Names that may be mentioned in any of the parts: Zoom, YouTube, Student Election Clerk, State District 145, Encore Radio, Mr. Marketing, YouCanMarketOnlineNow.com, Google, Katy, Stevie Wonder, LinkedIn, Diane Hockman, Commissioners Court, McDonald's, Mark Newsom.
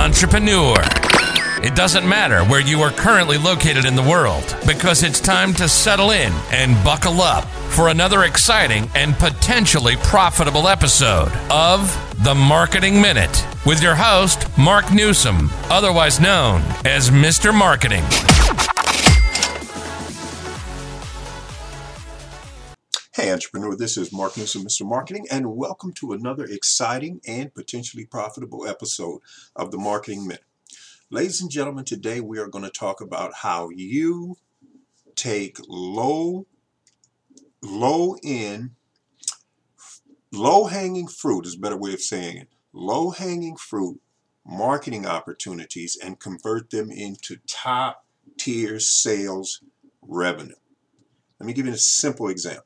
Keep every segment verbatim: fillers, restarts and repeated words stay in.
entrepreneur. It doesn't matter where you are currently located in the world, because it's time to settle in and buckle up for another exciting and potentially profitable episode of The Marketing Minute with your host, Mark Newsom, otherwise known as Mister Marketing. Hey, entrepreneur, this is Mark Newsom, Mister Marketing, and welcome to another exciting and potentially profitable episode of The Marketing Minute. Ladies and gentlemen, today we are going to talk about how you take low, low end, low-hanging fruit is a better way of saying it, low-hanging fruit marketing opportunities and convert them into top-tier sales revenue. Let me give you a simple example.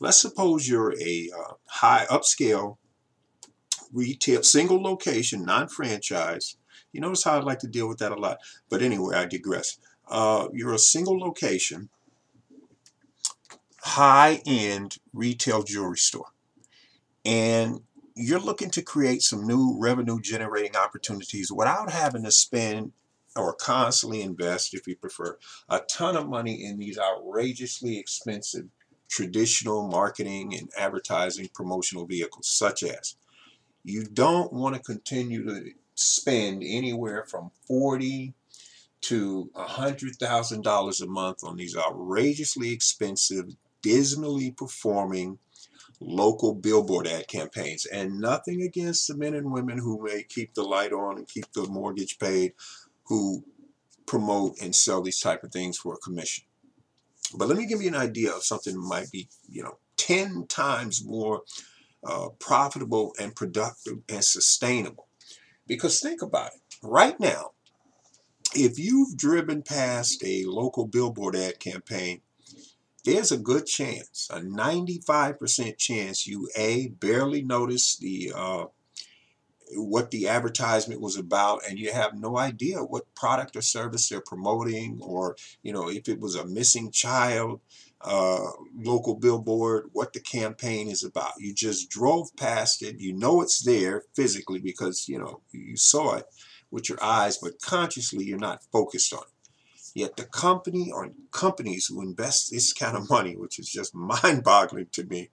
Let's suppose you're a uh, high upscale retail, single location, non-franchise. You notice how I like to deal with that a lot. But anyway, I digress. Uh, you're a single location, high-end retail jewelry store. And you're looking to create some new revenue-generating opportunities without having to spend or constantly invest, if you prefer, a ton of money in these outrageously expensive traditional marketing and advertising promotional vehicles, such as you don't want to continue to spend anywhere from forty to a hundred thousand dollars a month on these outrageously expensive, dismally performing local billboard ad campaigns. And nothing against the men and women who may keep the light on and keep the mortgage paid, who promote and sell these type of things for a commission. But let me give you an idea of something that might be, you know, ten times more uh, profitable and productive and sustainable. Because think about it. Right now, if you've driven past a local billboard ad campaign, there's a good chance, a ninety-five percent chance, you A, barely noticed the uh, what the advertisement was about, and you have no idea what product or service they're promoting, or, you know, if it was a missing child uh, local billboard, what the campaign is about. You just drove past it. You know it's there physically because, you know, you saw it with your eyes, but consciously you're not focused on it. Yet the company or companies who invest this kind of money, which is just mind-boggling to me,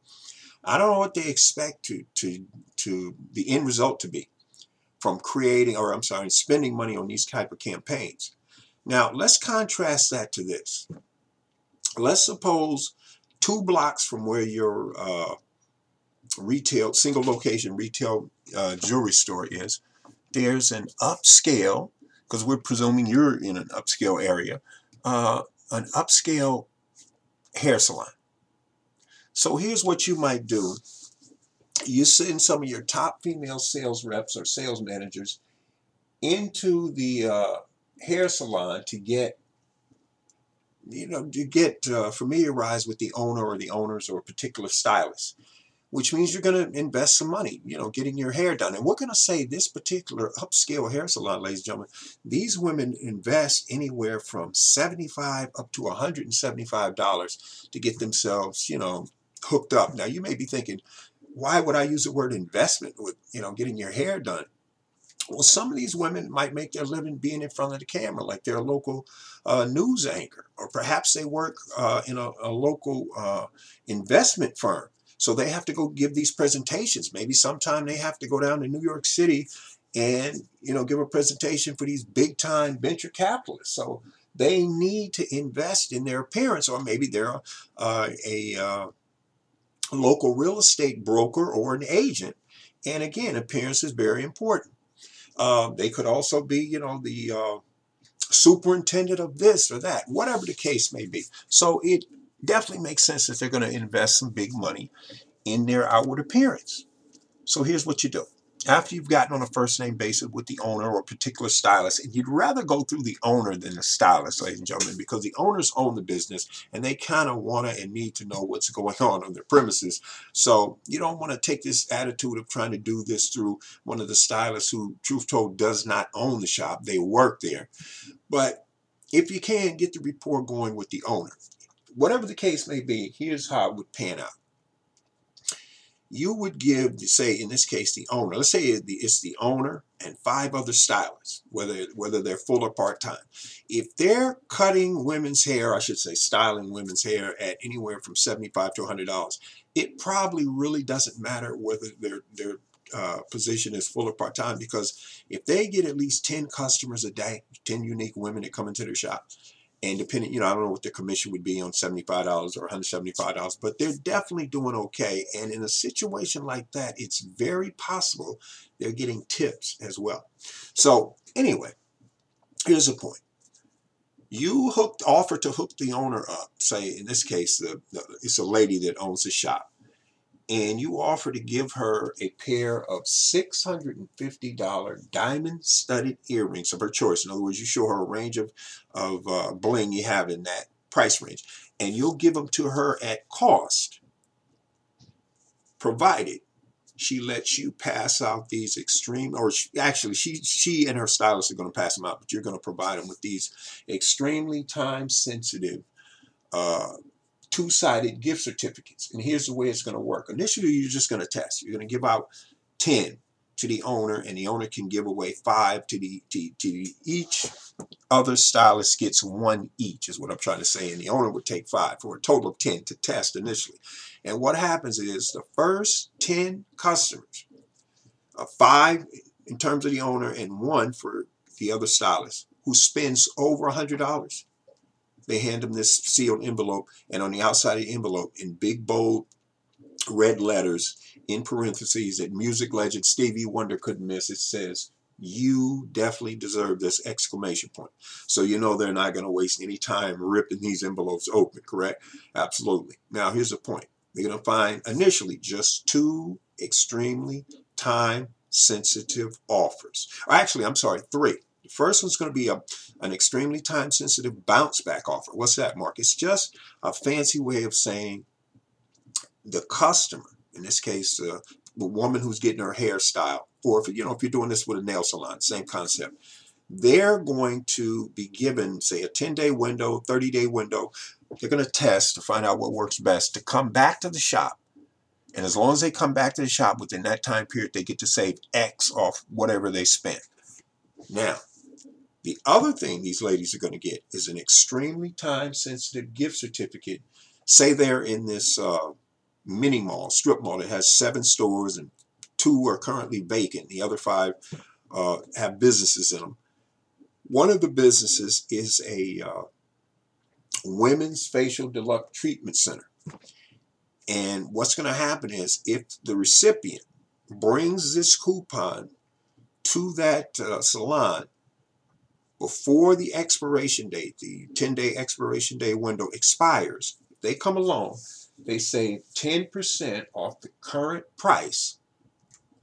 I don't know what they expect to, to, to the end result to be from creating, or I'm sorry, spending money on these type of campaigns. Now, let's contrast that to this. Let's suppose two blocks from where your uh, retail, single location retail uh, jewelry store is, there's an upscale, because we're presuming you're in an upscale area, uh, an upscale hair salon. So here's what you might do. You send some of your top female sales reps or sales managers into the uh, hair salon to get, you know, to get uh, familiarized with the owner or the owners or a particular stylist, which means you're going to invest some money, you know, getting your hair done. And we're going to say this particular upscale hair salon, ladies and gentlemen, these women invest anywhere from seventy-five dollars up to one hundred seventy-five dollars to get themselves, you know, hooked up. Now, you may be thinking, why would I use the word investment with, you know, getting your hair done? Well, some of these women might make their living being in front of the camera, like they're a local uh, news anchor, or perhaps they work uh, in a, a local uh, investment firm. So they have to go give these presentations. Maybe sometime they have to go down to New York City and, you know, give a presentation for these big-time venture capitalists. So they need to invest in their appearance, or maybe they're uh, a uh, local real estate broker or an agent. And again, appearance is very important. Uh, they could also be, you know, the uh, superintendent of this or that, whatever the case may be. So it definitely makes sense that they're going to invest some big money in their outward appearance. So here's what you do. After you've gotten on a first-name basis with the owner or a particular stylist, and you'd rather go through the owner than the stylist, ladies and gentlemen, because the owners own the business, and they kind of want to and need to know what's going on on their premises. So you don't want to take this attitude of trying to do this through one of the stylists who, truth told, does not own the shop. They work there. But if you can, get the rapport going with the owner. Whatever the case may be, here's how it would pan out. you would give, say, in this case, the owner, let's say it's the owner and five other stylists, whether whether they're full or part-time. If they're cutting women's hair, I should say styling women's hair at anywhere from seventy-five dollars to one hundred dollars, it probably really doesn't matter whether they're, they're Uh, position is full or part-time, because if they get at least ten customers a day, ten unique women that come into their shop, and depending, you know, I don't know what their commission would be on seventy-five dollars or one hundred seventy-five dollars, but they're definitely doing okay. And in a situation like that, it's very possible they're getting tips as well. So anyway, here's the point. You hooked, offer to hook the owner up, say in this case, the, the it's a lady that owns the shop, and you offer to give her a pair of six hundred fifty dollars diamond-studded earrings of her choice. In other words, you show her a range of, of uh, bling you have in that price range, and you'll give them to her at cost, provided she lets you pass out these extreme, or she, actually, she, she and her stylist are going to pass them out, but you're going to provide them with these extremely time-sensitive uh two-sided gift certificates. And here's the way it's going to work. Initially, you're just going to test. You're going to give out ten to the owner, and the owner can give away five to the to, to each other stylist gets one each, is what I'm trying to say. And the owner would take five for a total of ten to test initially. And what happens is the first ten customers, uh, five in terms of the owner and one for the other stylist, who spends over one hundred dollars, they hand them this sealed envelope, and on the outside of the envelope, in big, bold, red letters, in parentheses, that music legend Stevie Wonder couldn't miss, it says, "You definitely deserve this!" exclamation point. So you know they're not going to waste any time ripping these envelopes open, correct? Absolutely. Now, here's the point. They're going to find, initially, just two extremely time-sensitive offers. Or actually, I'm sorry, three. The first one's going to be a, an extremely time-sensitive bounce-back offer. What's that, Mark? It's just a fancy way of saying the customer, in this case, uh, the woman who's getting her hairstyle, or if you know if you're doing this with a nail salon, same concept. They're going to be given, say, a ten-day window, thirty-day window. They're going to test to find out what works best to come back to the shop. And as long as they come back to the shop within that time period, they get to save X off whatever they spent. Now, the other thing these ladies are going to get is an extremely time-sensitive gift certificate. Say they're in this uh, mini mall, strip mall that has seven stores and two are currently vacant. The other five uh, have businesses in them. One of the businesses is a uh, women's facial deluxe treatment center. And what's going to happen is if the recipient brings this coupon to that uh, salon, before the expiration date, the ten-day expiration day window expires, they come along, they save ten percent off the current price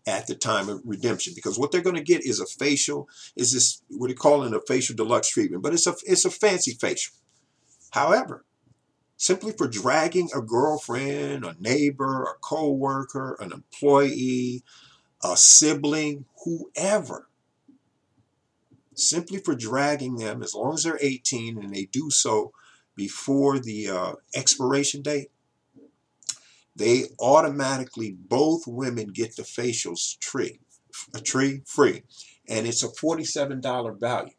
at the time of redemption. Because what they're going to get is a facial, is this, what they call it, a facial deluxe treatment, but it's a, it's a fancy facial. However, simply for dragging a girlfriend, a neighbor, a co-worker, an employee, a sibling, whoever, simply for dragging them, as long as they're eighteen and they do so before the uh, expiration date, they automatically, both women, get the facials tree, a tree free. And it's a forty-seven dollars value.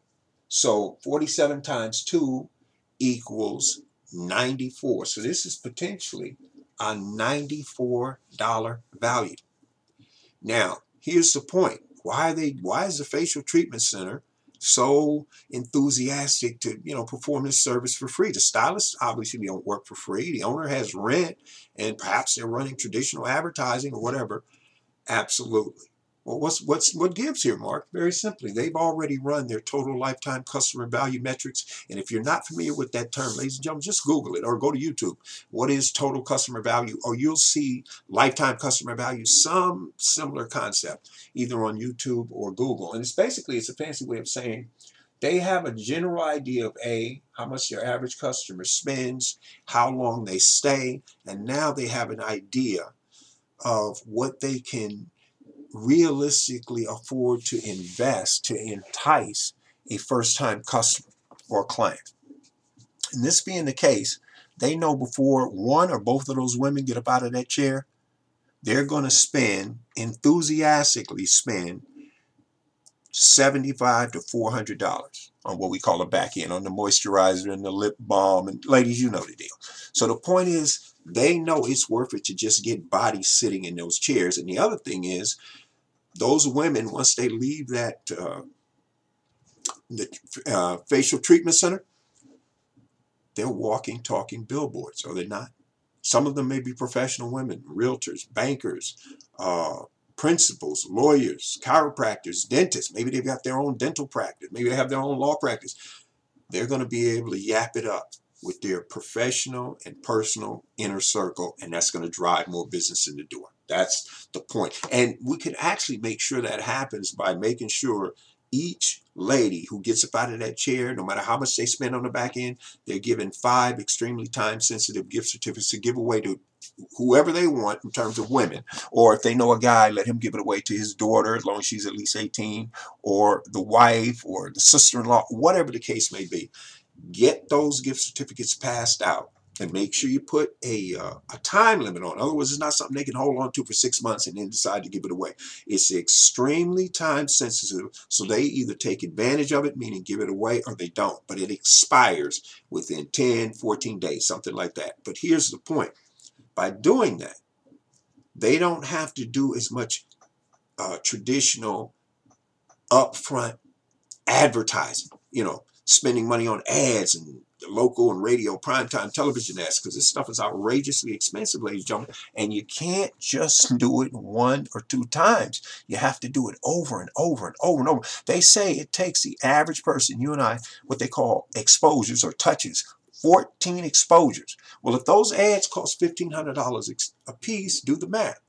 So forty-seven times two equals ninety-four. So this is potentially a ninety-four dollars value. Now, here's the point. Why are they? Why is the facial treatment center so enthusiastic to, you know, perform this service for free? The stylists obviously don't work for free. The owner has rent, and perhaps they're running traditional advertising or whatever. Absolutely. Well, what's what's what gives here, Mark? Very simply, they've already run their total lifetime customer value metrics. And if you're not familiar with that term, ladies and gentlemen, just Google it or go to YouTube. What is total customer value? Or you'll see lifetime customer value, some similar concept, either on YouTube or Google. And it's basically, it's a fancy way of saying they have a general idea of A, how much your average customer spends, how long they stay, and now they have an idea of what they can realistically afford to invest to entice a first-time customer or client. And this being the case, they know before one or both of those women get up out of that chair, they're going to spend, enthusiastically spend, seventy-five to four hundred dollars on what we call a back end, on the moisturizer and the lip balm. And ladies, you know the deal. So the point is, they know it's worth it to just get bodies sitting in those chairs. And the other thing is, those women, once they leave that uh, the uh, facial treatment center, they're walking, talking billboards, are they not? Some of them may be professional women, realtors, bankers, uh, principals, lawyers, chiropractors, dentists. Maybe they've got their own dental practice. Maybe they have their own law practice. They're going to be able to yap it up with their professional and personal inner circle, and that's going to drive more business in the door. That's the point. And we can actually make sure that happens by making sure each lady who gets up out of that chair, no matter how much they spend on the back end, they're given five extremely time-sensitive gift certificates to give away to whoever they want in terms of women. Or if they know a guy, let him give it away to his daughter, as long as she's at least eighteen, or the wife, or the sister-in-law, whatever the case may be. Get those gift certificates passed out and make sure you put a uh, a time limit on. Otherwise, it's not something they can hold on to for six months and then decide to give it away. It's extremely time sensitive, so they either take advantage of it, meaning give it away, or they don't. But it expires within ten, fourteen days, something like that. But here's the point. By doing that, they don't have to do as much uh, traditional upfront advertising, you know, spending money on ads and the local and radio primetime television ads, because this stuff is outrageously expensive, ladies and gentlemen, and you can't just do it one or two times. You have to do it over and over and over and over. They say it takes the average person, you and I, what they call exposures or touches, fourteen exposures. Well, if those ads cost fifteen hundred dollars a piece, do the math.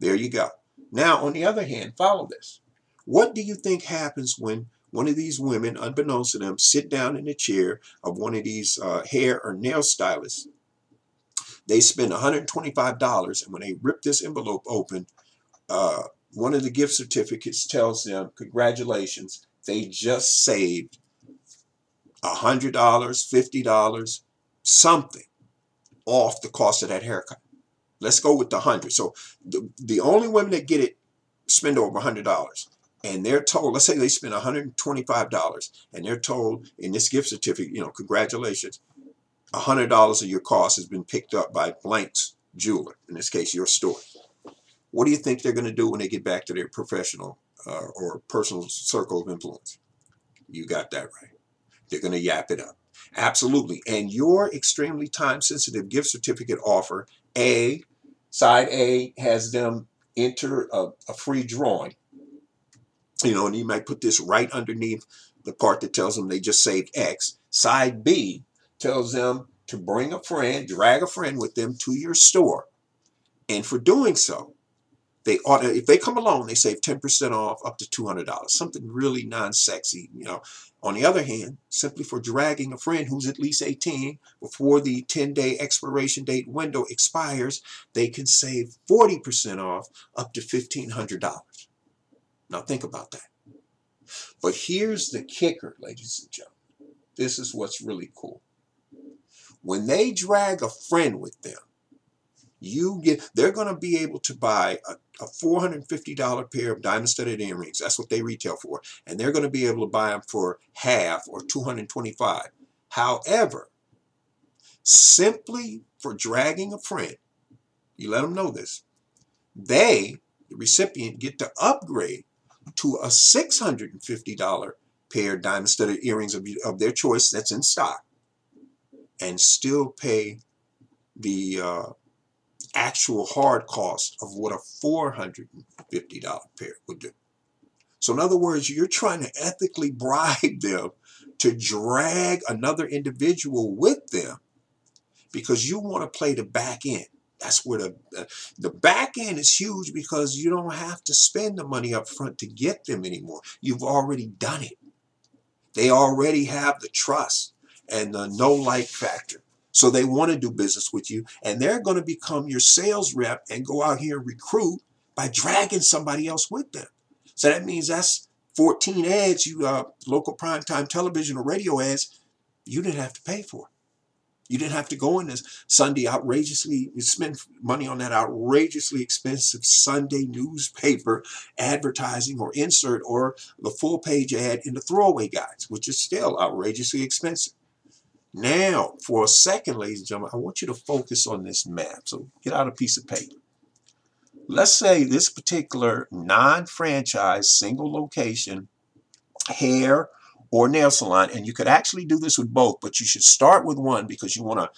There you go. Now, on the other hand, follow this. What do you think happens when one of these women, unbeknownst to them, sit down in the chair of one of these uh, hair or nail stylists? They spend one hundred twenty-five dollars, and when they rip this envelope open, uh, one of the gift certificates tells them, congratulations, they just saved one hundred dollars, fifty dollars, something off the cost of that haircut. Let's go with the one hundred dollars. So the, the only women that get it spend over one hundred dollars. And they're told, let's say they spend one hundred twenty-five dollars, and they're told in this gift certificate, you know, congratulations, one hundred dollars of your cost has been picked up by blank's jeweler, in this case, your store. What do you think they're going to do when they get back to their professional uh, or personal circle of influence? You got that right. They're going to yap it up. Absolutely. And your extremely time-sensitive gift certificate offer, A, side A, has them enter a, a free drawing. You know, and you might put this right underneath the part that tells them they just saved X. Side B tells them to bring a friend, drag a friend with them to your store. And for doing so, they ought to, if they come along, they save ten percent off up to two hundred dollars. Something really non-sexy, you know. On the other hand, simply for dragging a friend who's at least eighteen before the ten-day expiration date window expires, they can save forty percent off up to fifteen hundred dollars. Now think about that. But here's the kicker, ladies and gentlemen. This is what's really cool. When they drag a friend with them, you get they're going to be able to buy a, a four hundred fifty dollars pair of diamond-studded earrings. That's what they retail for. And they're going to be able to buy them for half or two hundred twenty-five dollars. However, simply for dragging a friend, you let them know this, they, the recipient, get to upgrade to a six hundred fifty dollars pair of diamond-studded earrings of, of their choice that's in stock and still pay the uh, actual hard cost of what a four hundred fifty dollars pair would do. So in other words, you're trying to ethically bribe them to drag another individual with them because you want to play the back end. That's where the, uh, the back end is huge because you don't have to spend the money up front to get them anymore. You've already done it. They already have the trust and the no-like factor. So they want to do business with you, and they're going to become your sales rep and go out here and recruit by dragging somebody else with them. So that means that's fourteen ads, you uh, local primetime television or radio ads, you didn't have to pay for. You didn't have to go on this Sunday outrageously, you spend money on that outrageously expensive Sunday newspaper advertising or insert or the full page ad in the throwaway guides, which is still outrageously expensive. Now, for a second, ladies and gentlemen, I want you to focus on this map. So get out a piece of paper. Let's say this particular non-franchise single location hair or nail salon, and you could actually do this with both, but you should start with one because you want to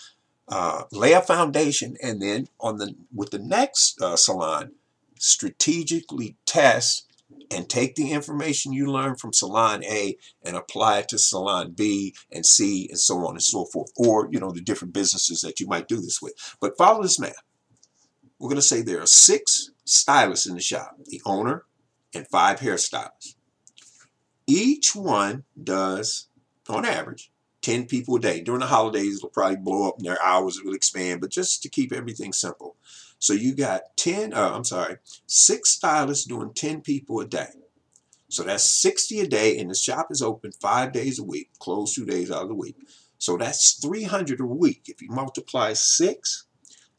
uh, lay a foundation, and then on the with the next uh, salon, strategically test and take the information you learn from salon A and apply it to salon B and C and so on and so forth, or you know the different businesses that you might do this with. But follow this map. We're going to say there are six stylists in the shop, the owner and five hairstylists. Each one does, on average, ten people a day. During the holidays, it'll probably blow up and their hours will expand, but just to keep everything simple. So you got ten, uh, I'm sorry, six stylists doing ten people a day. So that's sixty a day, and the shop is open five days a week, closed two days out of the week. So that's three hundred a week. If you multiply six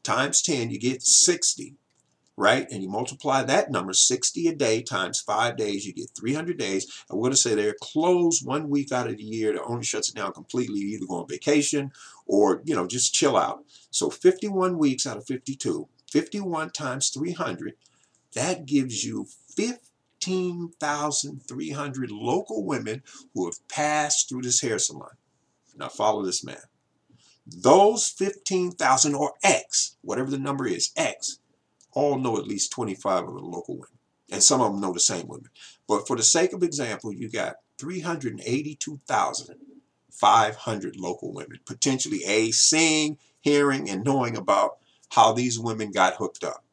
times ten, you get sixty, right? And you multiply that number, sixty a day times five days, you get three hundred days. I'm going to say they're closed one week out of the year. The owner shuts it down completely, either go on vacation or, you know, just chill out. So fifty-one weeks out of fifty-two, fifty-one times three hundred, that gives you fifteen thousand three hundred local women who have passed through this hair salon. Now follow this math. Those fifteen thousand or X, whatever the number is, X, all know at least twenty-five of the local women. And some of them know the same women. But for the sake of example, you got three hundred eighty-two thousand five hundred local women, potentially A, seeing, hearing, and knowing about how these women got hooked up.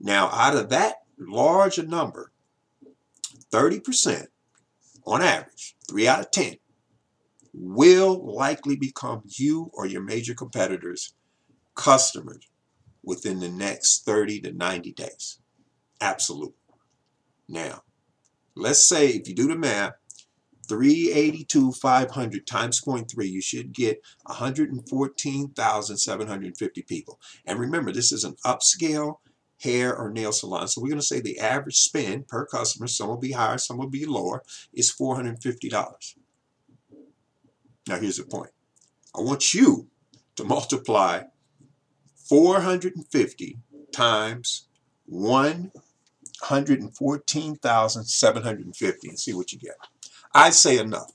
Now, out of that larger number, thirty percent on average, three out of ten, will likely become you or your major competitors' customers within the next thirty to ninety days. Absolutely. Now, let's say if you do the math, three hundred eighty-two thousand five hundred times zero point three, you should get one hundred fourteen thousand seven hundred fifty people. And remember, this is an upscale hair or nail salon. So we're going to say the average spend per customer, some will be higher, some will be lower, is four hundred fifty dollars. Now, here's the point. I want you to multiply four hundred fifty times one hundred fourteen thousand seven hundred fifty and see what you get. I say enough.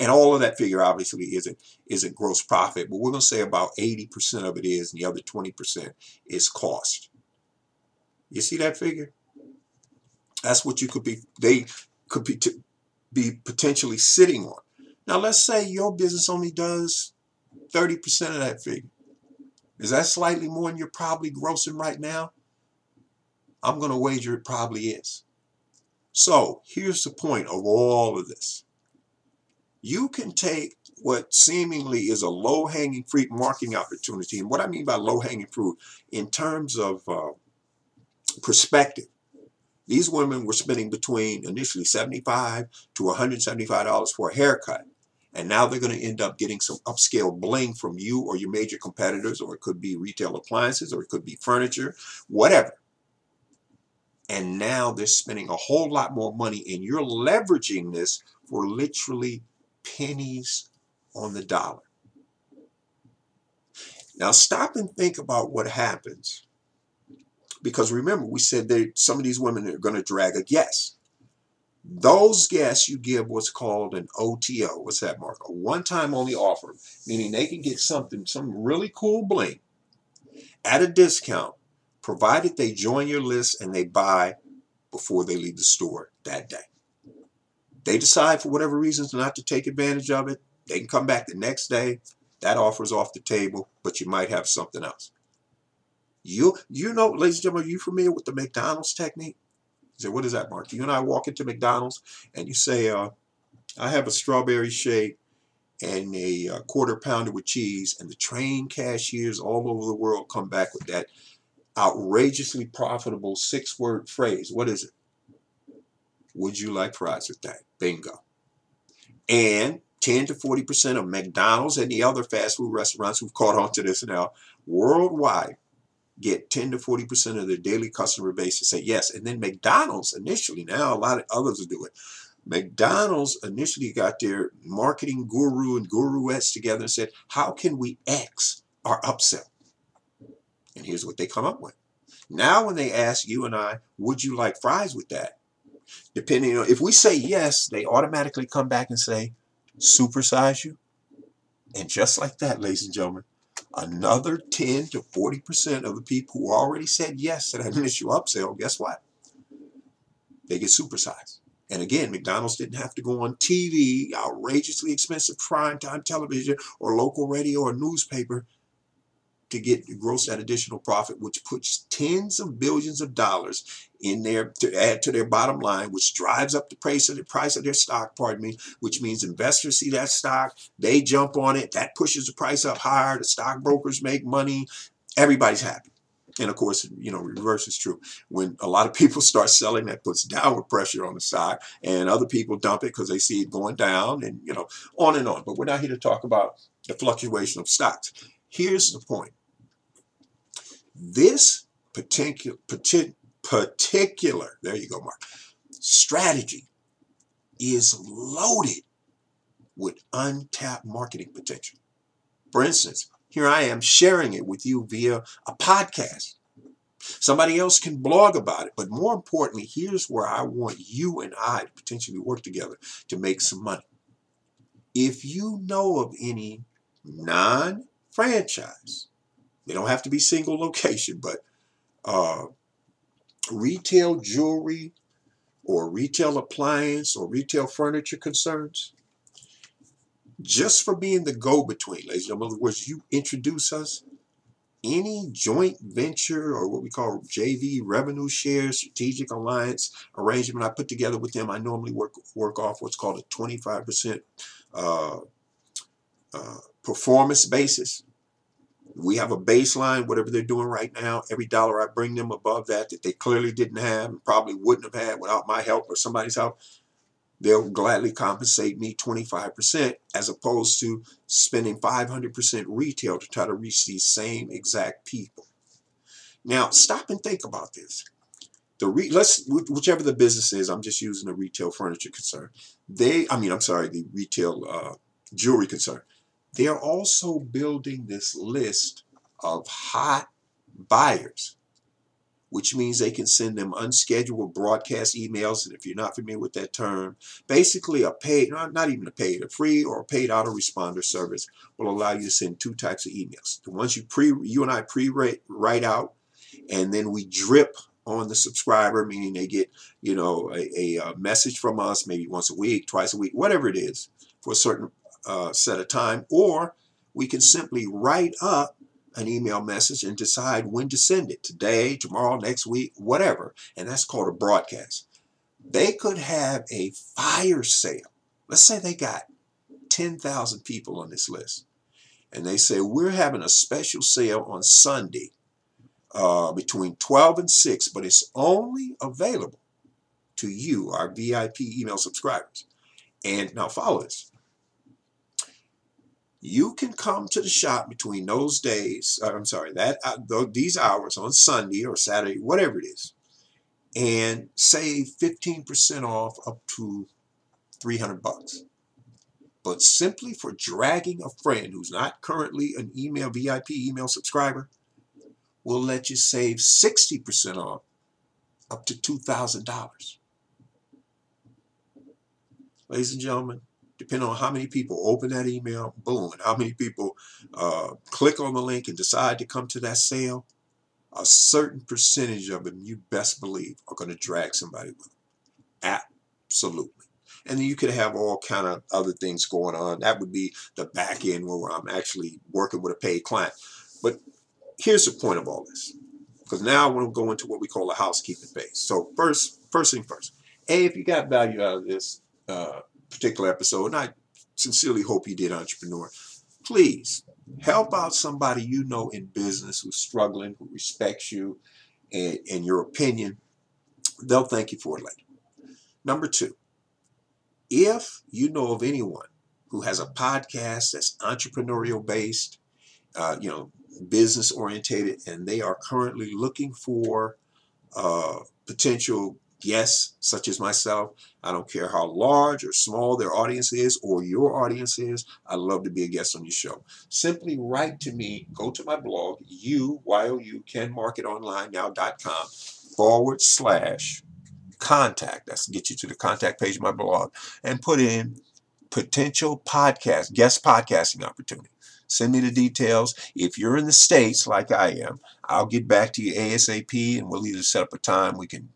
And all of that figure obviously isn't, isn't gross profit, but we're going to say about eighty percent of it is, and the other twenty percent is cost. You see that figure? That's what you could be, they could be, to be potentially sitting on. Now, let's say your business only does thirty percent of that figure. Is that slightly more than you're probably grossing right now? I'm going to wager it probably is. So, here's the point of all of this. You can take what seemingly is a low-hanging fruit marketing opportunity, and what I mean by low-hanging fruit, in terms of uh, perspective. These women were spending between initially seventy-five dollars to one hundred seventy-five dollars for a haircut. And now they're going to end up getting some upscale bling from you or your major competitors, or it could be retail appliances, or it could be furniture, whatever. And now they're spending a whole lot more money, and you're leveraging this for literally pennies on the dollar. Now stop and think about what happens. Because remember, we said that some of these women are going to drag a guest. Those guests, you give what's called an O T O. What's that, Mark? A one-time only offer, meaning they can get something, some really cool bling at a discount, provided they join your list and they buy before they leave the store that day. They decide for whatever reasons not to take advantage of it. They can come back the next day. That offer is off the table, but you might have something else. You you know, ladies and gentlemen, are you familiar with the McDonald's technique? You say, what is that, Mark? You and I walk into McDonald's and you say, uh, I have a strawberry shake and a uh, quarter pounder with cheese, and the trained cashiers all over the world come back with that outrageously profitable six-word phrase. What is it? Would you like fries with that? Bingo. And ten to forty percent of McDonald's and the other fast food restaurants who've caught on to this now worldwide get ten to forty percent of their daily customer base to say yes. And then McDonald's initially, now a lot of others do it. McDonald's initially got their marketing guru and guruettes together and said, how can we X our upsell? And here's what they come up with. Now when they ask you and I, would you like fries with that? Depending on, if we say yes, they automatically come back and say, supersize you. And just like that, ladies and gentlemen, another ten to forty percent of the people who already said yes to that initial upsell, guess what? They get supersized. And again, McDonald's didn't have to go on T V, outrageously expensive primetime television, or local radio or newspaper to get to gross that additional profit, which puts tens of billions of dollars in there to add to their bottom line, which drives up the price of the price of their stock, pardon me, which means investors see that stock, they jump on it, that pushes the price up higher, the stockbrokers make money, everybody's happy. And of course, you know, reverse is true. When a lot of people start selling, that puts downward pressure on the stock, and other people dump it because they see it going down, and you know, on and on. But we're not here to talk about the fluctuation of stocks. Here's the point. This particular, particular, there you go, Mark, strategy is loaded with untapped marketing potential. For instance, here I am sharing it with you via a podcast. Somebody else can blog about it, but more importantly, here's where I want you and I to potentially work together to make some money. If you know of any non-franchise, they don't have to be single location, but uh, retail jewelry or retail appliance or retail furniture concerns, just for being the go-between, ladies and gentlemen, in other words, you introduce us, any joint venture or what we call J V, revenue share, strategic alliance arrangement I put together with them, I normally work work off what's called a twenty-five percent uh, uh, performance basis. We have a baseline, whatever they're doing right now. Every dollar I bring them above that, that they clearly didn't have and probably wouldn't have had without my help or somebody's help, they'll gladly compensate me twenty-five percent as opposed to spending five hundred percent retail to try to reach these same exact people. Now, stop and think about this. The re- let's whichever the business is, I'm just using the retail furniture concern. They, I mean, I'm sorry, the retail uh, jewelry concern. They're also building this list of hot buyers, which means they can send them unscheduled broadcast emails. And if you're not familiar with that term, basically a paid, not even a paid, a free or a paid autoresponder service will allow you to send two types of emails. The ones you pre, you and I pre-write write out, and then we drip on the subscriber, meaning they get, you know, a, a message from us maybe once a week, twice a week, whatever it is, for a certain Uh, set a time, or we can simply write up an email message and decide when to send it, today, tomorrow, next week, whatever, and that's called a broadcast. They could have a fire sale. Let's say they got ten thousand people on this list, and they say, we're having a special sale on Sunday uh, between twelve and six, but it's only available to you, our V I P email subscribers. And now follow this. You can come to the shop between those days, I'm sorry, that uh, these hours on Sunday or Saturday, whatever it is, and save fifteen percent off up to three hundred bucks. But simply for dragging a friend who's not currently an email V I P email subscriber, we'll let you save sixty percent off up to two thousand dollars. Ladies and gentlemen, depending on how many people open that email, boom, and how many people uh, click on the link and decide to come to that sale, a certain percentage of them, you best believe, are going to drag somebody with them. Absolutely. And then you could have all kind of other things going on. That would be the back end where I'm actually working with a paid client. But here's the point of all this, because now I want to go into what we call a housekeeping phase. So first, first thing first, A, if you got value out of this uh, particular episode, and I sincerely hope you did, entrepreneur, please help out somebody you know in business who's struggling, who respects you and, and your opinion. They'll thank you for it later. Number two, if you know of anyone who has a podcast that's entrepreneurial based, uh, you know, business orientated, and they are currently looking for uh, potential guests such as myself. I don't care how large or small their audience is or your audience is. I'd love to be a guest on your show. Simply write to me. Go to my blog, you can market online now dot com forward slash contact. That's get you to the contact page of my blog, and put in potential podcast, guest podcasting opportunity. Send me the details. If you're in the States like I am, I'll get back to you ASAP, and we'll either set up a time we can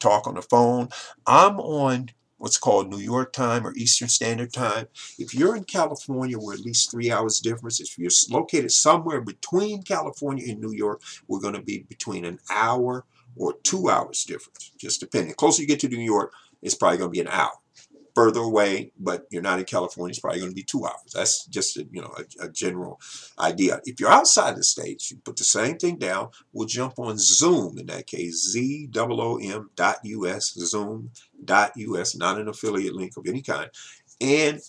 talk on the phone. I'm on what's called New York time or Eastern Standard Time. If you're in California, we're at least three hours difference. If you're located somewhere between California and New York, we're going to be between an hour or two hours difference, just depending. The closer you get to New York, it's probably going to be an hour. Further away, but you're not in California, it's probably going to be two hours. That's just a, you know, a, a general idea. If you're outside the States, you put the same thing down. We'll jump on Zoom, in that case, Z O O M dot U S, Zoom dot U S, not an affiliate link of any kind. And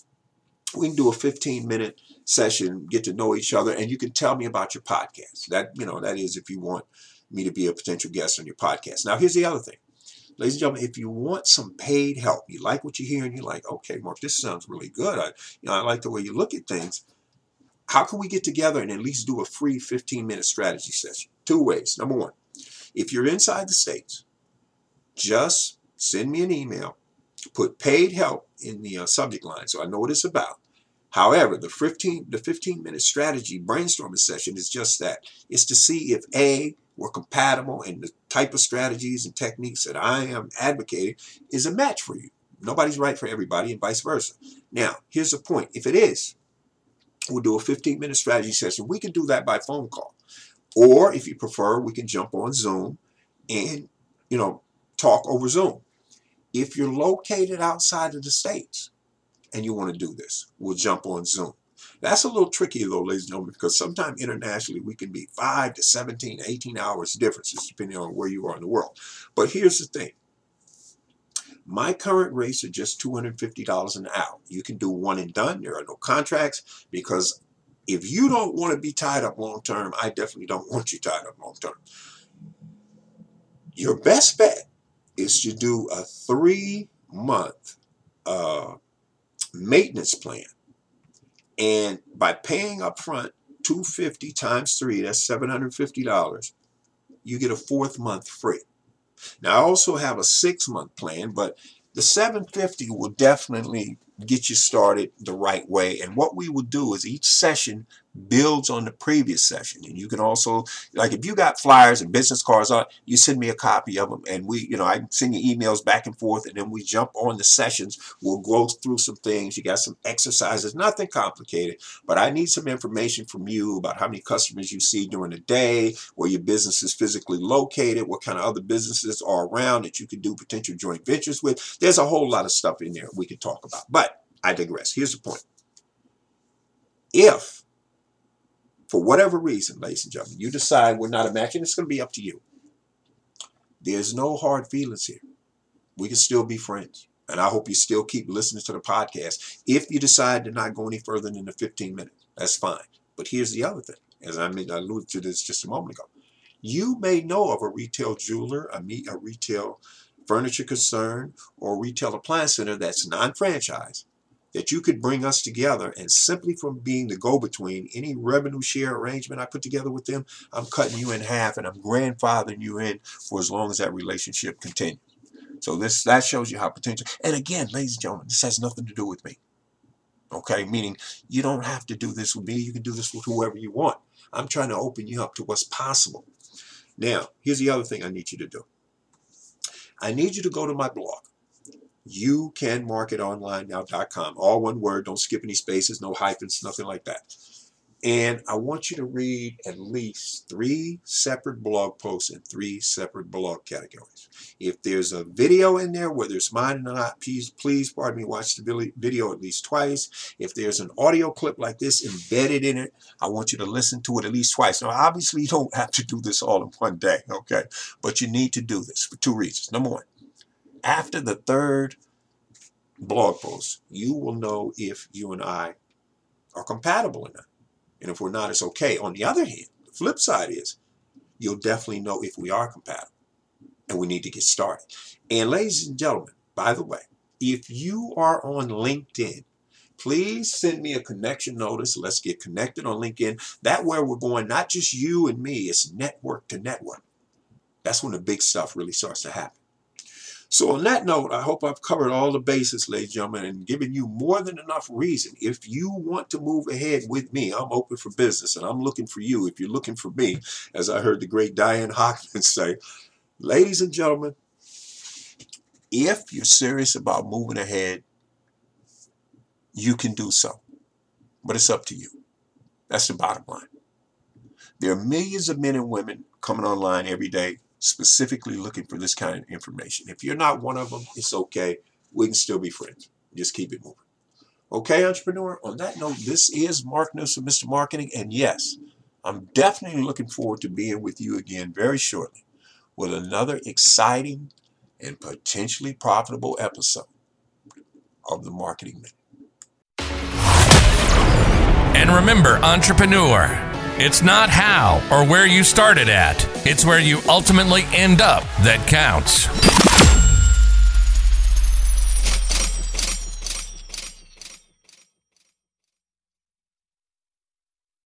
we can do a fifteen-minute session, get to know each other, and you can tell me about your podcast. That, you know, that is if you want me to be a potential guest on your podcast. Now, here's the other thing. Ladies and gentlemen, if you want some paid help, you like what you hear and you're like, okay, Mark, this sounds really good. I, you know, I like the way you look at things. How can we get together and at least do a free fifteen-minute strategy session? Two ways. Number one, if you're inside the States, just send me an email. Put paid help in the uh, subject line so I know what it's about. However, the fifteen, the fifteen-minute strategy brainstorming session is just that. It's to see if A, we're compatible, and the type of strategies and techniques that I am advocating is a match for you. Nobody's right for everybody and vice versa. Now, here's the point. If it is, we'll do a fifteen-minute strategy session. We can do that by phone call. Or, if you prefer, we can jump on Zoom and, you know, talk over Zoom. If you're located outside of the States, and you want to do this, we'll jump on Zoom. That's a little tricky, though, ladies and gentlemen, because sometimes internationally we can be five to seventeen, eighteen hours differences, depending on where you are in the world. But here's the thing. My current rates are just two hundred fifty dollars an hour. You can do one and done. There are no contracts, because if you don't want to be tied up long term, I definitely don't want you tied up long term. Your best bet is to do a three-month uh, maintenance plan, and by paying up front two hundred fifty dollars times three, that's seven hundred fifty dollars, you get a fourth month free. Now, I also have a six-month plan, but the seven hundred fifty dollars will definitely get you started the right way. And what we will do is each session builds on the previous session. And you can also, like, if you got flyers and business cards out, you send me a copy of them, and we, you know, I can send you emails back and forth, and then we jump on the sessions. We'll go through some things. You got some exercises, nothing complicated, but I need some information from you about how many customers you see during the day, where your business is physically located, what kind of other businesses are around that you can do potential joint ventures with. There's a whole lot of stuff in there we can talk about, but I digress. Here's the point. If, for whatever reason, ladies and gentlemen, you decide we're not a match, and it's going to be up to you, there's no hard feelings here. We can still be friends. And I hope you still keep listening to the podcast. If you decide to not go any further than the fifteen minutes, that's fine. But here's the other thing, as I alluded to this just a moment ago. You may know of a retail jeweler, a a retail furniture concern, or a retail appliance center that's non-franchised, that you could bring us together, and simply from being the go-between, any revenue share arrangement I put together with them, I'm cutting you in half, and I'm grandfathering you in for as long as that relationship continues. So this that shows you how potential, and again, ladies and gentlemen, this has nothing to do with me. Okay, meaning you don't have to do this with me. You can do this with whoever you want. I'm trying to open you up to what's possible. Now, here's the other thing I need you to do. I need you to go to my blog, you can market online now dot com. All one word, don't skip any spaces, no hyphens, nothing like that. And I want you to read at least three separate blog posts in three separate blog categories. If there's a video in there, whether it's mine or not, please, please, pardon me, watch the video at least twice. If there's an audio clip like this embedded in it, I want you to listen to it at least twice. Now, obviously, you don't have to do this all in one day, okay? But you need to do this for two reasons. Number one, after the third blog posts, you will know if you and I are compatible or not. And if we're not, it's okay. On the other hand, the flip side is you'll definitely know if we are compatible. And we need to get started. And ladies and gentlemen, by the way, if you are on LinkedIn, please send me a connection notice. Let's get connected on LinkedIn. That way we're going, not just you and me, it's network to network. That's when the big stuff really starts to happen. So on that note, I hope I've covered all the bases, ladies and gentlemen, and given you more than enough reason. If you want to move ahead with me, I'm open for business, and I'm looking for you. If you're looking for me, as I heard the great Diane Hockman say, ladies and gentlemen, if you're serious about moving ahead, you can do so, but it's up to you. That's the bottom line. There are millions of men and women coming online every day specifically looking for this kind of information. If you're not one of them, it's okay. We can still be friends. Just keep it moving. Okay, entrepreneur? On that note, this is Mark Newsom, Mister Marketing, and yes, I'm definitely looking forward to being with you again very shortly with another exciting and potentially profitable episode of the Marketing Minute. And remember, entrepreneur, it's not how or where you started at. It's where you ultimately end up that counts.